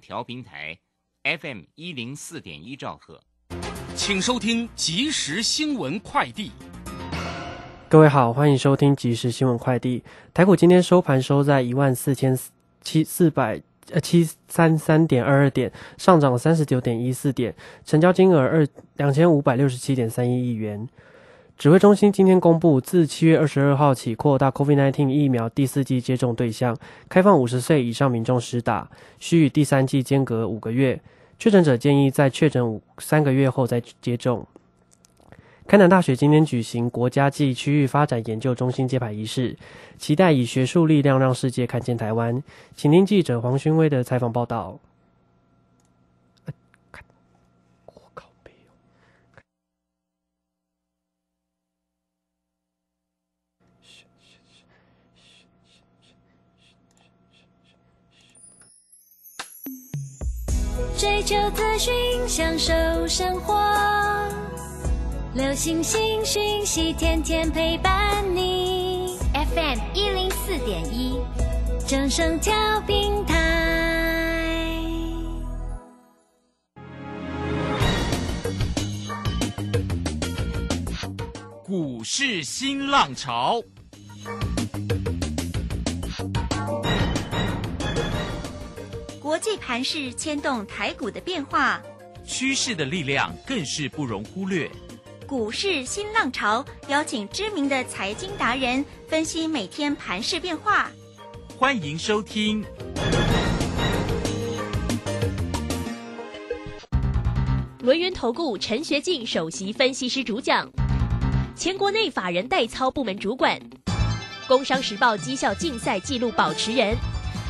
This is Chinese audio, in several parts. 调平台 FM 104.1兆赫，请收听即时新闻快递。各位好，欢迎收听即时新闻快递。台股今天收盘收在14733.22 点，上涨 39.14 点，成交金额2567.31 亿元。指挥中心今天公布，自7月22号起扩大 COVID-19 疫苗第四剂接种对象，开放50岁以上民众施打，需与第三剂间隔5个月。确诊者建议在确诊3个月后再接种。开南大学今天举行国家暨区域发展研究中心揭牌仪式，期待以学术力量让世界看见台湾。请听记者黄勋威的采访报道。追求资讯，享受生活。流行新讯息，天天陪伴你。FM 104.1，正声调频台。股市新浪潮，国际盘势牵动台股的变化，趋势的力量更是不容忽略。股市新浪潮邀请知名的财经达人分析每天盘势变化，欢迎收听。伦元投顾陈学进首席分析师主讲，前国内法人代操部门主管，工商时报绩效竞赛纪录保持人，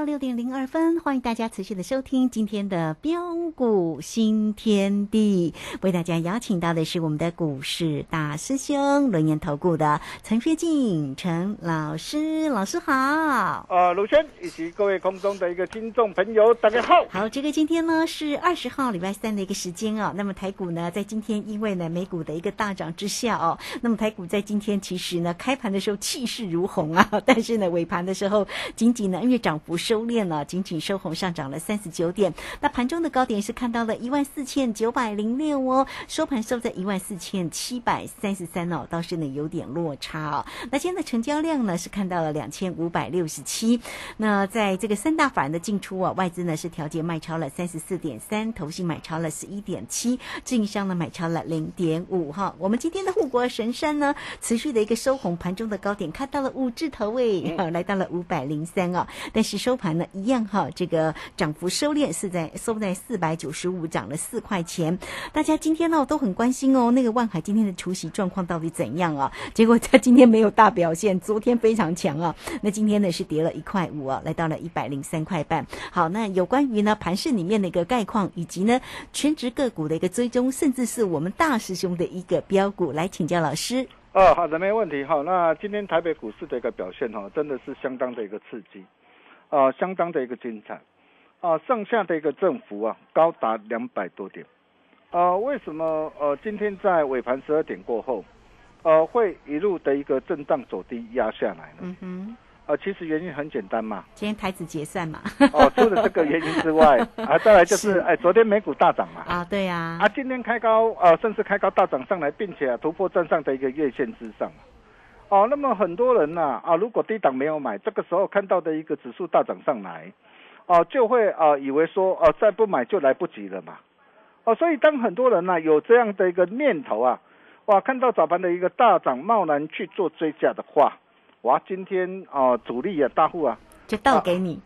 6:02，欢迎大家持续的收听今天的标股新天地，为大家邀请到的是我们的股市大师兄轮研投顾的陈学进陈老师，老师好。卢轩以及各位空中的一个听众朋友，大家好。好，这个今天呢是20号礼拜三的一个时间哦。那么台股呢在今天因为呢美股的一个大涨之下哦，那么台股在今天其实呢开盘的时候气势如虹啊，但是呢尾盘的时候仅仅呢因为涨幅收敛了，仅仅收红，上涨了39点。那盘中的高点是看到了14906哦，收盘收在14733哦，倒是呢有点落差哦。那今天的成交量呢是看到了2567。那在这个三大法人的进出啊，外资呢是调节卖超了 34.3， 投信买超了 11.7， 自营商呢买超了 0.5 哈。我们今天的护国神山呢持续的一个收红，盘中的高点看到了五字头位来到了503哦，但是收盘呢一样哈，这个涨幅收敛是在收在495，涨了4块钱。大家今天呢都很关心哦，那个万海今天的除息状况到底怎样啊？结果他今天没有大表现，昨天非常强啊，那今天呢是跌了1.5啊，来到了103.5。好，那有关于呢盘市里面的一个概况，以及呢全职个股的一个追踪，甚至是我们大师兄的一个标股，来请教老师。好的，没问题哈。那今天台北股市的一个表现哈，真的是相当的一个刺激。相当的一个精彩，上下的一个振幅高达200多点，为什么今天在尾盘12点过后，会一路的一个震荡走低压下来呢？其实原因很简单嘛，今天台指结算嘛，除了这个原因之外，再来就是昨天美股大涨嘛，对啊，今天开高，甚至开高大涨上来，并且突破站上的一个月线之上。那么很多人如果低档没有买，这个时候看到的一个指数大涨上来，就会以为说再不买就来不及了嘛，所以当很多人有这样的一个念头看到早盘的一个大涨，贸然去做追加的话，今天主力大户就倒给你，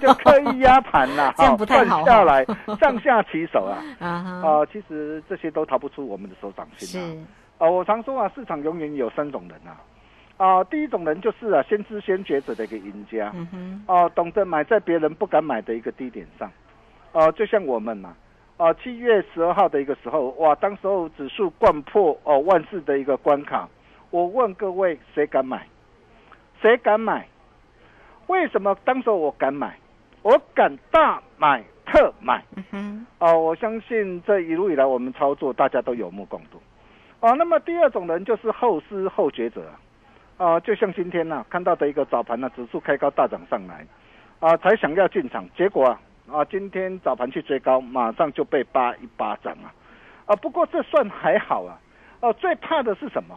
就刻意压盘啦，这样不太好，下来上下起手其实这些都逃不出我们的手掌心。我常说市场永远有3种人第一种人就是先知先觉者的一个赢家，懂得买在别人不敢买的一个低点上，就像我们嘛，7月12号的一个时候，哇，当时候指数灌破14000的一个关卡，我问各位谁敢买？谁敢买？为什么当时候我敢买？我敢大买特买，我相信这一路以来我们操作大家都有目共睹。那么第二种人就是后知后觉者，就像今天看到的一个早盘指数开高大涨上来，才想要进场，结果今天早盘去追高，马上就被扒一巴掌不过这算还好最怕的是什么？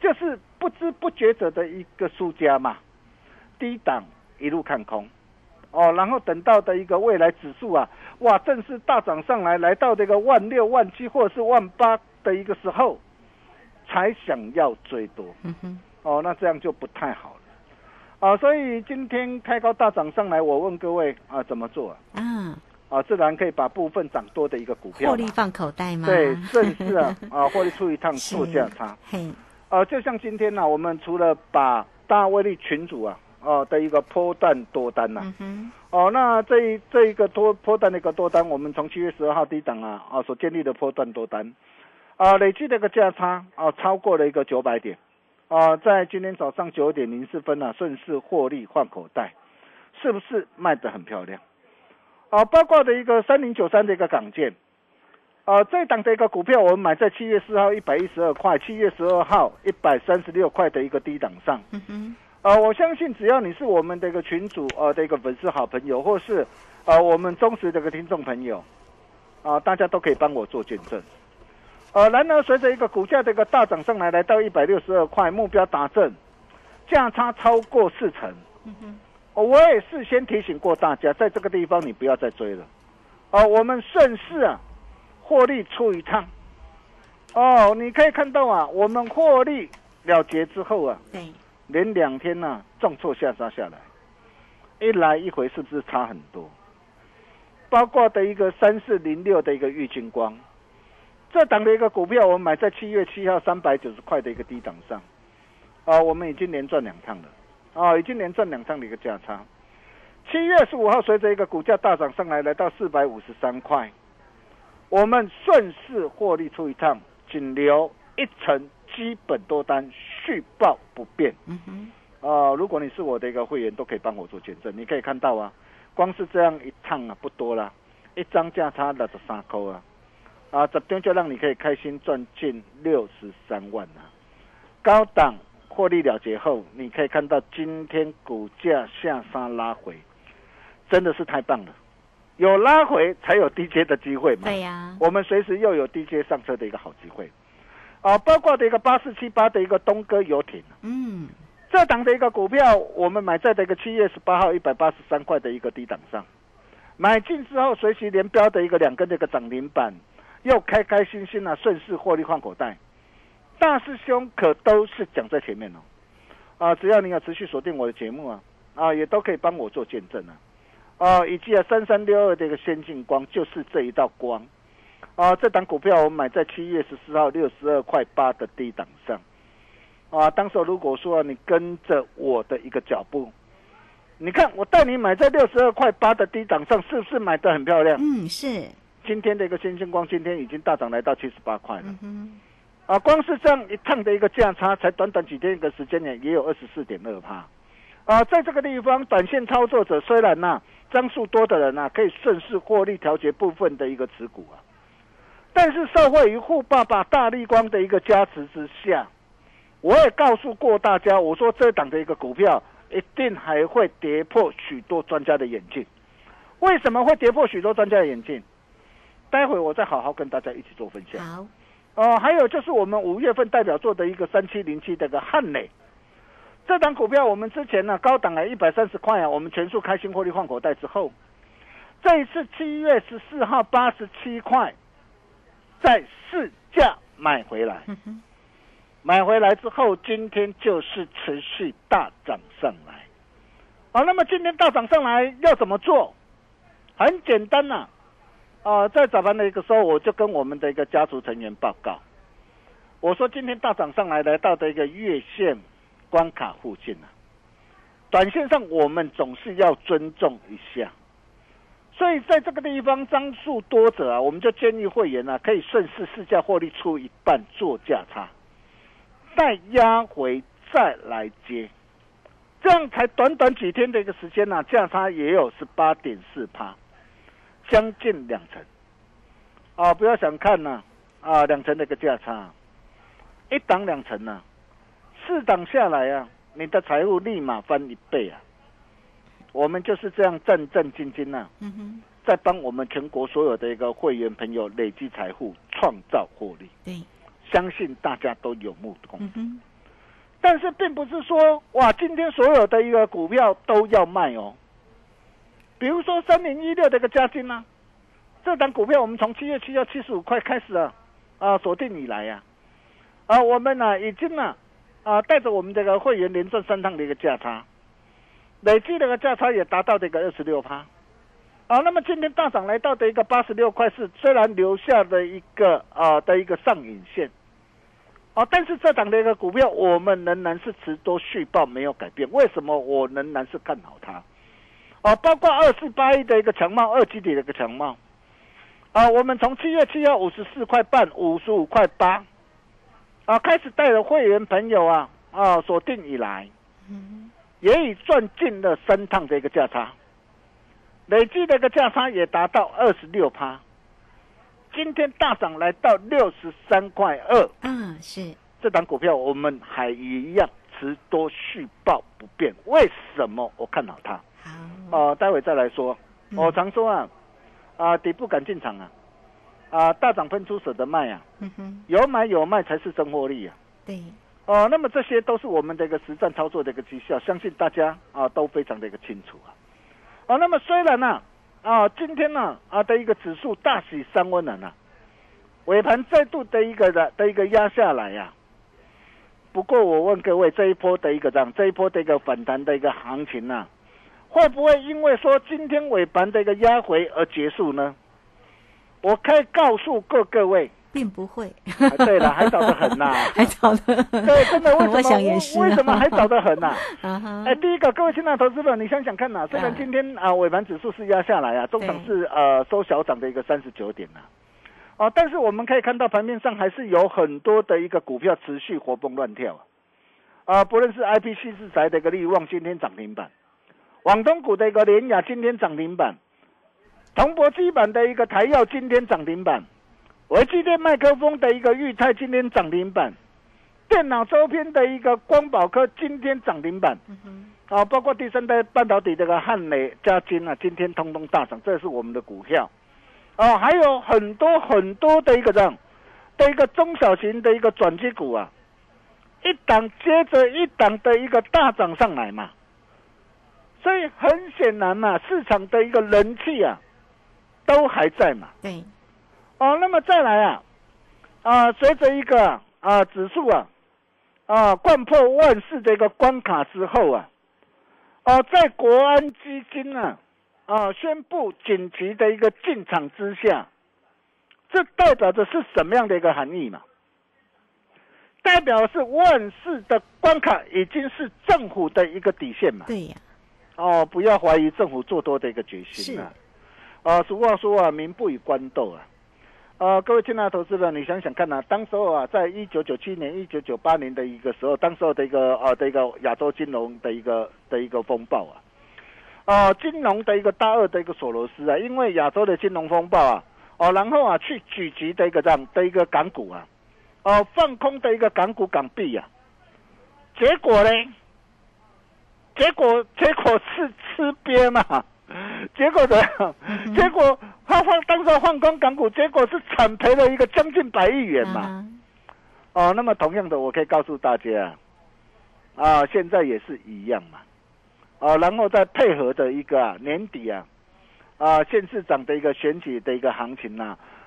就是不知不觉者的一个输家嘛，低档一路看空，然后等到的一个未来指数哇，正式大涨上来，来到这个16000、17000或者是18000。的一个时候才想要追多，那这样就不太好了所以今天开高大涨上来，我问各位怎么做自然可以把部分涨多的一个股票获利放口袋吗？对，正是获利出一趟做价差就像今天我们除了把大威力群组的一个波段多单那这一个波段的一个多单，我们从7月12号低档所建立的波段多单累计的一个价差超过了一个900点在今天早上9点04分顺势获利换口袋，是不是卖得很漂亮包括的一个3093的一个港建这档的一个股票，我们买在7月4号112块7月12号136块的一个低档上我相信只要你是我们的一个群组的一个粉丝好朋友，或是我们忠实的一个听众朋友大家都可以帮我做见证然而随着一个股价的一个大涨上来，来到162块，目标达阵，价差超过40%。我也事先提醒过大家，在这个地方你不要再追了。我们顺势获利出一趟。你可以看到我们获利了结之后连2天重挫下杀下来，一来一回是不是差很多？包括的一个3406的一个玉金光。这档的一个股票，我们买在7月7号390块的一个低档上我们已经连赚2趟了已经连赚2趟的一个价差。7月15号随着一个股价大涨上来，来到453块，我们顺势获利出一趟，仅留1成基本多单续报不变如果你是我的一个会员，都可以帮我做见证。你可以看到光是这样一趟不多啦，一张价差63块这边就让你可以开心赚近63万高档获利了结后，你可以看到今天股价下杀拉回，真的是太棒了。有拉回才有低阶的机会嘛。对呀，我们随时又有低阶上车的一个好机会包括的一个8478的一个东哥游艇这档的一个股票，我们买在的一个7月18号183块的一个低档上，买进之后随即连标的一个2根的一个涨停板，又开开心心顺势获利换口袋。大师兄可都是讲在前面只要你有持续锁定我的节目也都可以帮我做见证以及3362的一个先进光，就是这一道光这档股票我们买在7月14号62块8的低档上当时如果说你跟着我的一个脚步，你看我带你买在62块8的低档上，是不是买得很漂亮？是。今天的一个先进光，今天已经大涨来到78块了光是这样一趟的一个价差，才短短几天一个时间也有 24.2%在这个地方短线操作者，虽然张数多的人可以顺势获利调节部分的一个持股但是受惠于富爸爸大立光的一个加持之下，我也告诉过大家，我说这档的一个股票一定还会跌破许多专家的眼镜。为什么会跌破许多专家的眼镜？待会我再好好跟大家一起做分享。好，还有就是我们5月份代表作的一个3707的一个汉磊，这档股票我们之前高档130块我们全数开心获利换口袋之后，这一次7月14号87块再市价买回来买回来之后，今天就是持续大涨上来那么今天大涨上来要怎么做？很简单在早盘的一个时候，我就跟我们的一个家族成员报告，我说今天大涨上来，来到的一个月线关卡附近了。短线上我们总是要尊重一下，所以在这个地方张数多者啊，我们就建议会员啊可以顺势市价获利出一半做价差，再压回再来接，这样才短短几天的一个时间啊，价差也有 18.4%， 将近两成啊，不要想看啊两成的一个价差，一档两成啊，四档下来啊，你的财务立马翻一倍啊。我们就是这样战战兢兢啊，在帮我们全国所有的一个会员朋友累积财富，创造获利。对，相信大家都有目共睹。但是并不是说哇，今天所有的一个股票都要卖哦。比如说3016的一个嘉金啊，这档股票我们从7月7号75块开始啊锁定以来啊，我们啊已经啊带着我们这个会员连赚3趟的一个价差。累计的价差也达到这个 26%， 那么今天大涨来到的一个86块4，虽然留下的一个上影线，但是这档的一个股票我们仍然是持多续报没有改变。为什么我仍然是看好它？包括2481的一个强茂，二基底的一个强茂，我们从7月7号54块半、55块8开始带了会员朋友锁定以来，也已赚进了3趟的一个价差，累计的一个价差也达到 26%， 今天大涨来到63块2。是这档股票我们还一样持多续报不变。为什么我看好它？待会再来说。我常说底部敢进场大涨喷出舍得卖有买有卖才是真获利对。那么这些都是我们的一个实战操作的一个绩效，相信大家都非常的一个清楚那么虽然今天的一个指数大喜三温暖尾盘再度的一个压下来不过我问各位，这一波的一个反弹的一个行情会不会因为说今天尾盘的一个压回而结束呢？我可以告诉各位。并不会对了，还早得很还早得很。对，真的，为什么还早得很第一个，各位亲爱的投资者，你想想看虽然今天尾盘指数是压下来中场是收小涨的一个39点但是我们可以看到盘面上还是有很多的一个股票持续活蹦乱跳不论是 IPC 制裁的一个利旺今天涨停板，网通股的一个联雅今天涨停板，铜箔基板的一个台药今天涨停板，微机电麦克风的一个裕泰今天涨停板，电脑周边的一个光宝科今天涨停板包括第三代半导体这个汉磊、嘉晶今天通通大涨，这是我们的股票还有很多很多的一个中小型的一个转机股一档接着一档的一个大涨上来嘛，所以很显然市场的一个人气都还在嘛。对那么再来随着一个指数灌破14000的一个关卡之后在国安基金宣布紧急的一个进场之下，这代表的是什么样的一个含义嘛？代表是14000的关卡已经是政府的一个底线嘛。对呀不要怀疑政府做多的一个决心俗话说民不与官斗各位亲爱的投资者，你想想看当时候在1997年、1998年的一个时候，当时候的一个亚洲金融的一个风暴金融的一个大鳄的一个索罗斯因为亚洲的金融风暴然后去狙击的一个港股放空的一个港股港币结果呢，结果是吃瘪嘛。结果的，结果他当时换光港股，结果是惨赔了一个将近100亿元嘛。那么同样的，我可以告诉大家现在也是一样嘛。然后再配合的一个年底县市长的一个选举的一个行情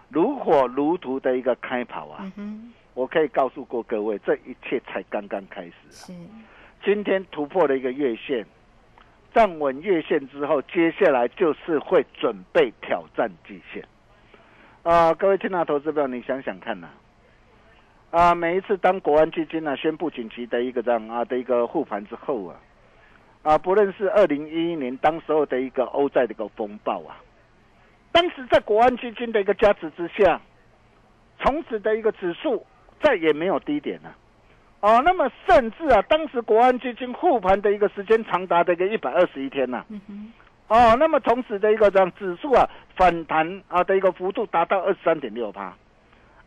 如火如荼的一个开跑我可以告诉过各位，这一切才刚刚开始是今天突破了一个月线。站稳月线之后，接下来就是会准备挑战季线各位亲爱的投资朋友，你想想看啊，每一次当国安基金呢、宣布紧急的一个这样啊的一个护盘之后啊，啊，不论是2011年当时候的一个欧债的一个风暴啊，当时在国安基金的一个加持之下，从此的一个指数再也没有低点了、啊。哦，那么甚至啊，当时国安基金护盘的一个时间长达的一个121天呐、啊。嗯哦，那么从此的一个这样指数啊反弹啊的一个幅度达到 23.6%。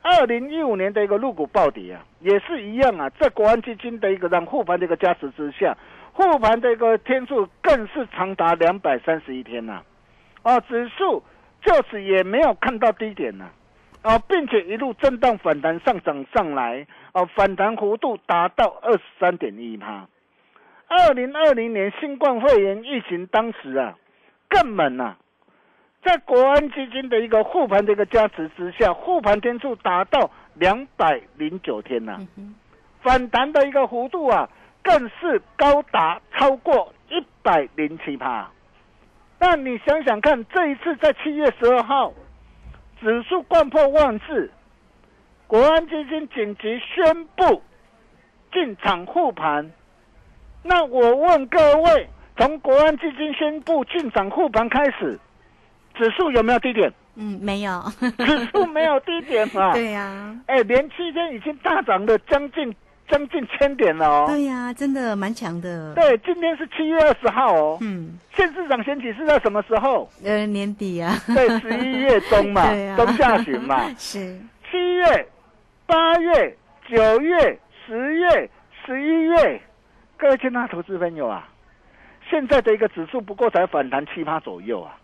2015年的一个陆股暴跌啊，也是一样啊，在国安基金的一个让护盘的一个加持之下，护盘的一个天数更是长达231天呐、啊。哦，指数就此也没有看到低点呐、啊。啊、并且一路震荡反弹上涨上来，啊、反弹幅度达到 23.1%。2020年新冠肺炎疫情当时啊，更猛啊，在国安基金的一个护盘的一个加持之下，护盘天数达到209天啊，反弹的一个幅度啊，更是高达超过 107%。那你想想看，这一次在7月12号。指数掼破万字，国安基金紧急宣布进场护盘。那我问各位，从国安基金宣布进场护盘开始，指数有没有低点？嗯，没有。指数没有低点嘛？对呀、啊。哎、欸，连7天已经大涨了将近1000点了哦。对呀、啊，真的蛮强的。对，今天是7月20号哦。嗯。县市长选举是在什么时候？年底啊。对，11月中嘛，啊、中下旬嘛。是。7月、8月、9月、10月、11月，各位亲爱的投资朋友啊，现在的一个指数不过才反弹7%左右啊。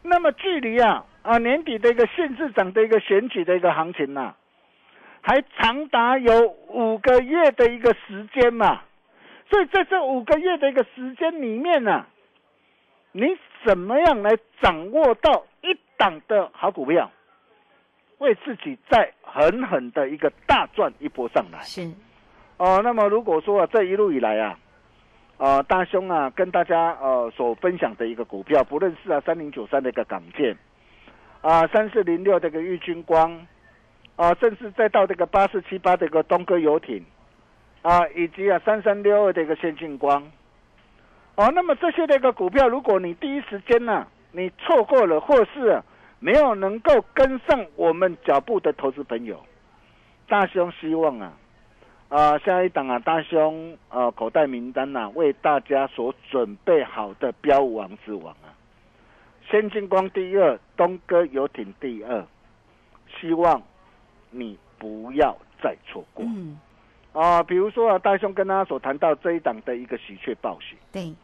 那么距离啊年底的一个县市长的一个选举的一个行情啊，还长达有5个月的一个时间嘛，所以在这5个月的一个时间里面呢、啊，你怎么样来掌握到一档的好股票，为自己再狠狠的一个大赚一波上来？是。哦，那么如果说啊，这一路以来啊，大兄啊跟大家所分享的一个股票，不论是啊3093的一个港建，啊3406的一个玉军光。啊，甚至再到这个8478的一个东哥游艇，啊，以及啊3362的一个先进光，哦、啊，那么这些的一个股票，如果你第一时间呢、啊，你错过了，或是、啊、没有能够跟上我们脚步的投资朋友，大兄希望啊，下一档啊，大兄口袋名单啊，为大家所准备好的标股王之王啊，先进光第2，东哥游艇第2，希望你不要再错过。嗯，比如说啊，大兄跟他所谈到这一档的一个喜鹊报喜。对，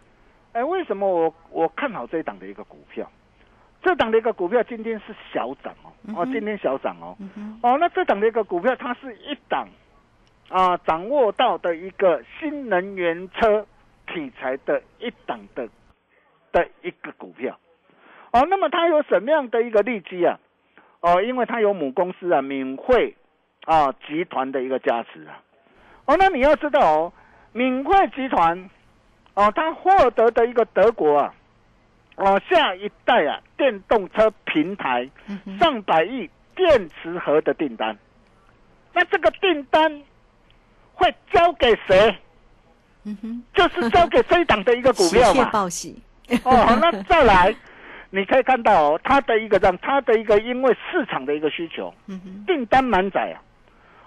哎，为什么我看好这一档的一个股票？这档的一个股票今天是小涨哦，今天小涨哦，那这档的一个股票它是一档掌握到的一个新能源车题材的一档的一个股票。哦，那么它有什么样的一个利基啊？哦，因为它有母公司啊，敏慧啊集团的一个加持啊。哦，那你要知道哦，敏慧集团哦，它获得的一个德国啊，哦下一代啊电动车平台100亿电池盒的订单。那这个订单会交给谁？就是交给这一档的一个股票嘛。谢报喜。哦，那再来。你可以看到哦，它的一个因为市场的一个需求，订单满载啊，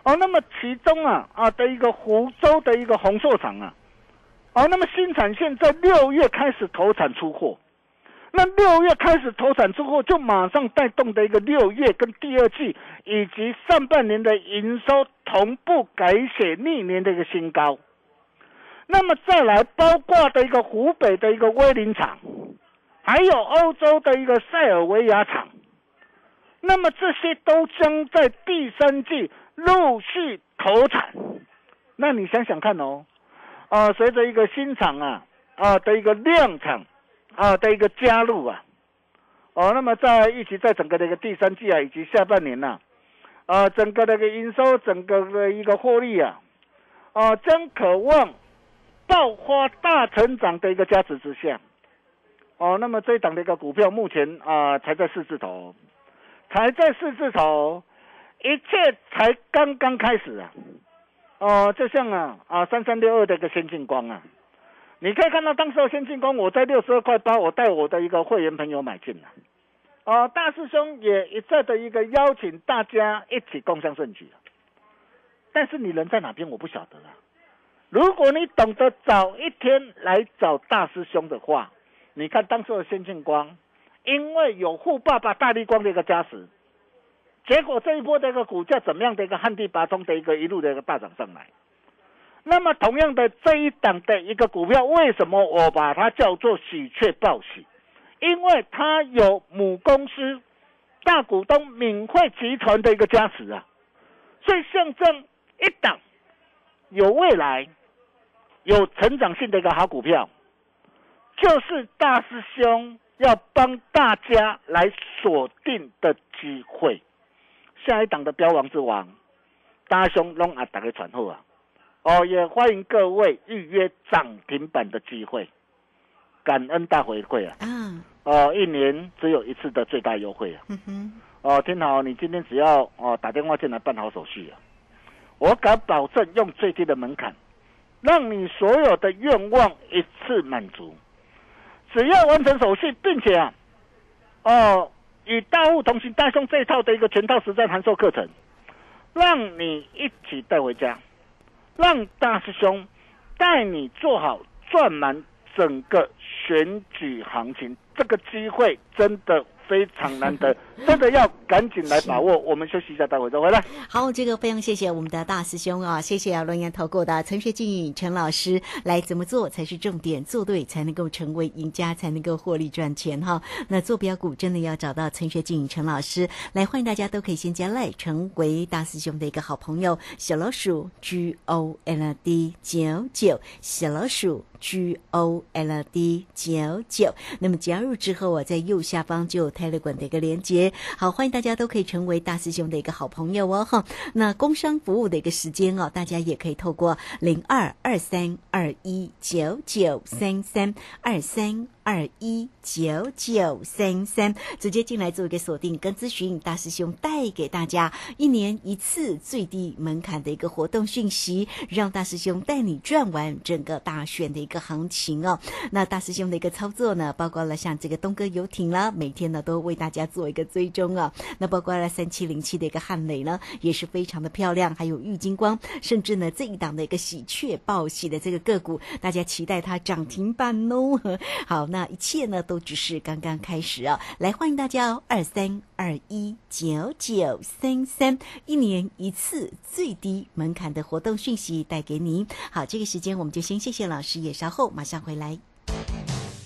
哦，那么其中的一个湖州的一个红硕厂啊，哦，那么新产线在6月开始投产出货，那6月开始投产出货就马上带动的一个6月跟第2季以及上半年的营收同步改写历年的一个新高，那么再来包括的一个湖北的一个威灵厂。还有欧洲的一个塞尔维亚厂，那么这些都将在第3季陆续投产。那你想想看哦，随着一个新厂的一个量产的一个加入那么在一起在整个的一个第3季以及下半年整个的一个营收，整个的一个获利将可望爆发大成长的一个加持之下。哦，那么这一档的一个股票目前才在4字头，才在4字头，一切才刚刚开始啊。哦，就像啊3362的一个先进光啊，你可以看到当时的先进光，我在62块8，我带我的一个会员朋友买进了。哦，大师兄也一再的一个邀请大家一起共襄盛举，但是你人在哪边我不晓得了。如果你懂得早一天来找大师兄的话，你看当时的先进光，因为有富爸爸大立光的一个加持，结果这一波的一个股价怎么样的一个旱地拔葱的一个一路的一个大涨上来。那么同样的这一档的一个股票，为什么我把它叫做喜鹊报喜？因为它有母公司大股东闽汇集团的一个加持啊，所以象征一档有未来、有成长性的一个好股票，就是大师兄要帮大家来锁定的机会。下一档的标王之王，大师兄都大家传好啊！哦，也欢迎各位预约涨停板的机会，感恩大回馈啊！哦，一年只有一次的最大优惠啊！哦，听好，你今天只要打电话进来办好手续啊，我敢保证用最低的门槛，让你所有的愿望一次满足。只要完成手续，并且与大户同行大兄这一套的一个全套实战函授课程，让你一起带回家，让大师兄带你做好赚满整个选举行情。这个机会真的非常难得，真的要赶紧来把握。我们休息一下，待会再回来。好，这个非常谢谢我们的大师兄啊，谢谢龙岩投顾的陈学进陈老师。来，怎么做才是重点？做对才能够成为赢家，才能够获利赚钱哈。那做标股真的要找到陈学进陈老师。来，欢迎大家都可以先加赖，成为大师兄的一个好朋友。小老鼠 GOLD99， 小老鼠 GOLD99。那么加入之后，我在右下方就有Telegram的一个连结，好，欢迎大家都可以成为大师兄的一个好朋友哦哈。那工商服务的一个时间哦，大家也可以透过0223219933 23219933直接进来做一个锁定跟咨询，大师兄带给大家一年一次最低门槛的一个活动讯息，让大师兄带你赚完整个大选的一个行情哦。那大师兄的一个操作呢，包括了像这个东哥游艇啦，每天呢都为大家做一个追踪啊。那包括了3707的一个汉磊呢，也是非常的漂亮，还有玉金光，甚至呢这一档的一个喜鹊报喜的这个个股，大家期待它涨停板哦。好，那一切呢都只是刚刚开始啊！来，欢迎大家哦，23219933，一年一次最低门槛的活动讯息带给你。好，这个时间我们就先谢谢老师，也稍后马上回来。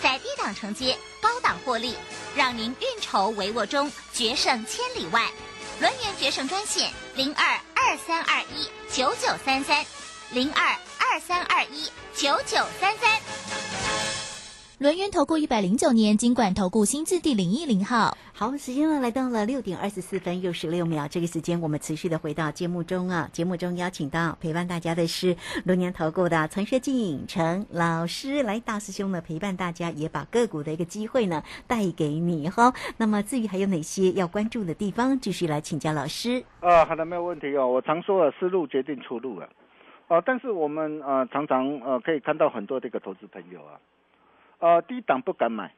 在低档承接，高档获利，让您运筹帷幄中决胜千里外。轮源决胜专线0223219933 0223219933。轮源投顾109年金管投顾新字第010号。好，时间呢来到了6:24:16，这个时间我们持续的回到节目中啊。节目中邀请到陪伴大家的是轮源投顾的陈学进陈老师，来大师兄呢陪伴大家，也把个股的一个机会呢带给你哈。那么至于还有哪些要关注的地方，继续来请教老师。好的，没有问题哦。我常说思路决定出路了，但是我们常常可以看到很多这个投资朋友啊，低档不敢买，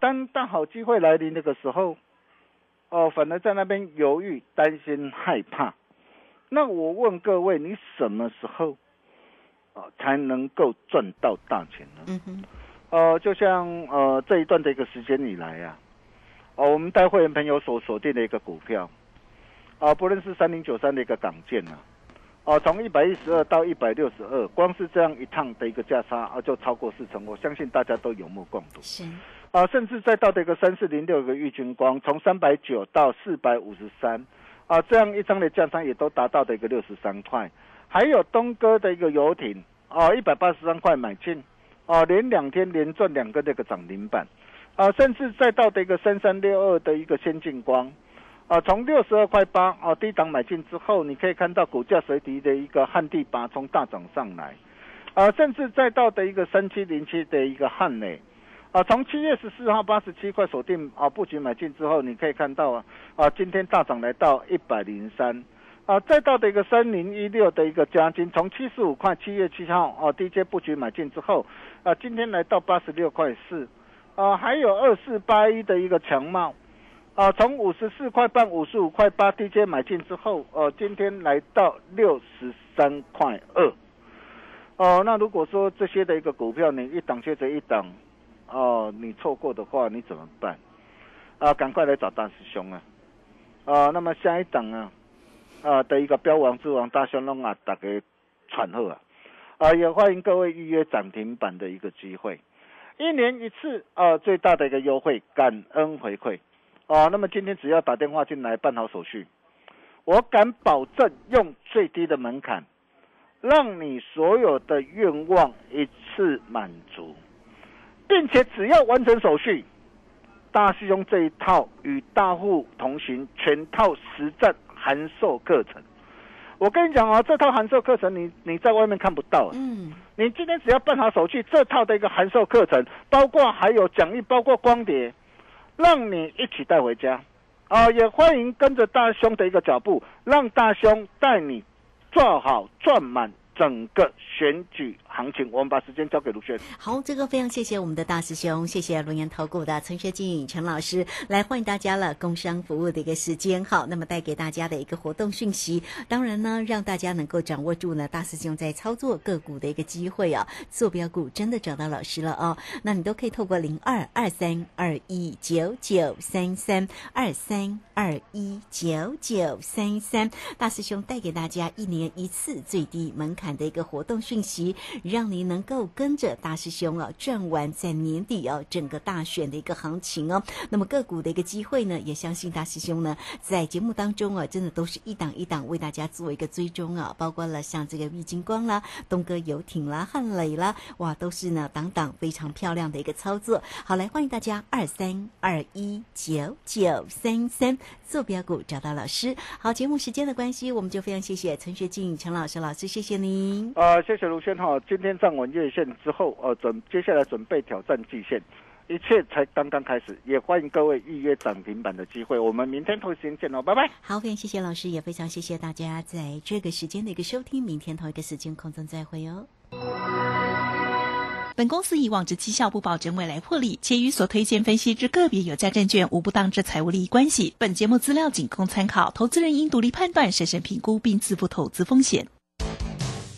当大好机会来临那个时候，反而在那边犹豫、担心、害怕。那我问各位，你什么时候才能够赚到大钱呢？就像这一段的一个时间以来啊，我们带会员朋友所锁定的一个股票，不论是3093的一个港建啊，从112到162，光是这样一趟的一个价差就超过40%，我相信大家都有目共睹。是甚至再到的一个3406个玉军光，从390到453，这样一张的价差也都达到的一个63块。还有东哥的一个游艇，183块买进，连两天连赚两个这个涨停板，甚至再到的一个3362的一个先进光，从62块8低档买进之后，你可以看到股价随即的一个旱地拔葱大涨上来，甚至再到的一个3707的一个汉磊，从7月14号87块锁定布局买进之后，你可以看到今天大涨来到103。再到的一个3016的一个嘉金，从75块7月7号低阶布局买进之后，今天来到86块4。还有2481的一个强茂，从54块半55块8低阶买进之后，今天来到63块2。那如果说这些的一个股票你一档接着一档，你错过的话你怎么办？赶快来找大师兄啊！那么下一档啊，的一个标王之王大兄弄啊，大家传后啊，也欢迎各位预约涨停板的一个机会，一年一次最大的一个优惠，感恩回馈那么今天只要打电话进来办好手续，我敢保证用最低的门槛，让你所有的愿望一次满足，并且只要完成手续，大师兄这一套与大户同行全套实战函授课程，我跟你讲这套函授课程你在外面看不到你今天只要办好手续，这套的一个函授课程包括还有奖励，包括光碟，让你一起带回家也欢迎跟着大兄的一个脚步，让大兄带你做好赚满整个选举行情。我们把时间交给卢轩。好，这个非常谢谢我们的大师兄，谢谢轮研投顾的陈学进陈老师，来欢迎大家了工商服务的一个时间。好，那么带给大家的一个活动讯息，当然呢让大家能够掌握住呢大师兄在操作个股的一个机会啊，坐标股真的找到老师了那你都可以透过0223219933 23219933，大师兄带给大家一年一次最低门槛的一个活动讯息，让您能够跟着大师兄赚完在年底整个大选的一个行情那么个股的一个机会呢，也相信大师兄呢在节目当中真的都是一档一档为大家做一个追踪包括了像这个玉金光啦、东哥游艇啦、汉磊啦，哇，都是呢档档非常漂亮的一个操作。好，来欢迎大家23219933坐标股找到老师。好，节目时间的关系，我们就非常谢谢陈学进陈老师，老师谢谢您。谢谢卢轩哈。今天站稳月线之后，接下来准备挑战季线，一切才刚刚开始。也欢迎各位预约涨停板的机会。我们明天同一时间见喽，拜拜。好，非常谢谢老师，也非常谢谢大家在这个时间的一个收听。明天同一个时间空中再会哦。本公司以往之绩效不保证未来获利，且与所推荐分析之个别有价证券无不当之财务利益关系。本节目资料仅供参考，投资人应独立判断、审慎评估并自负投资风险。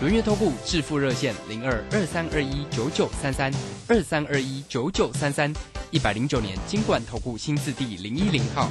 轮元投顾致富热线02-23219933 23219933，109年金管投顾新字第010号。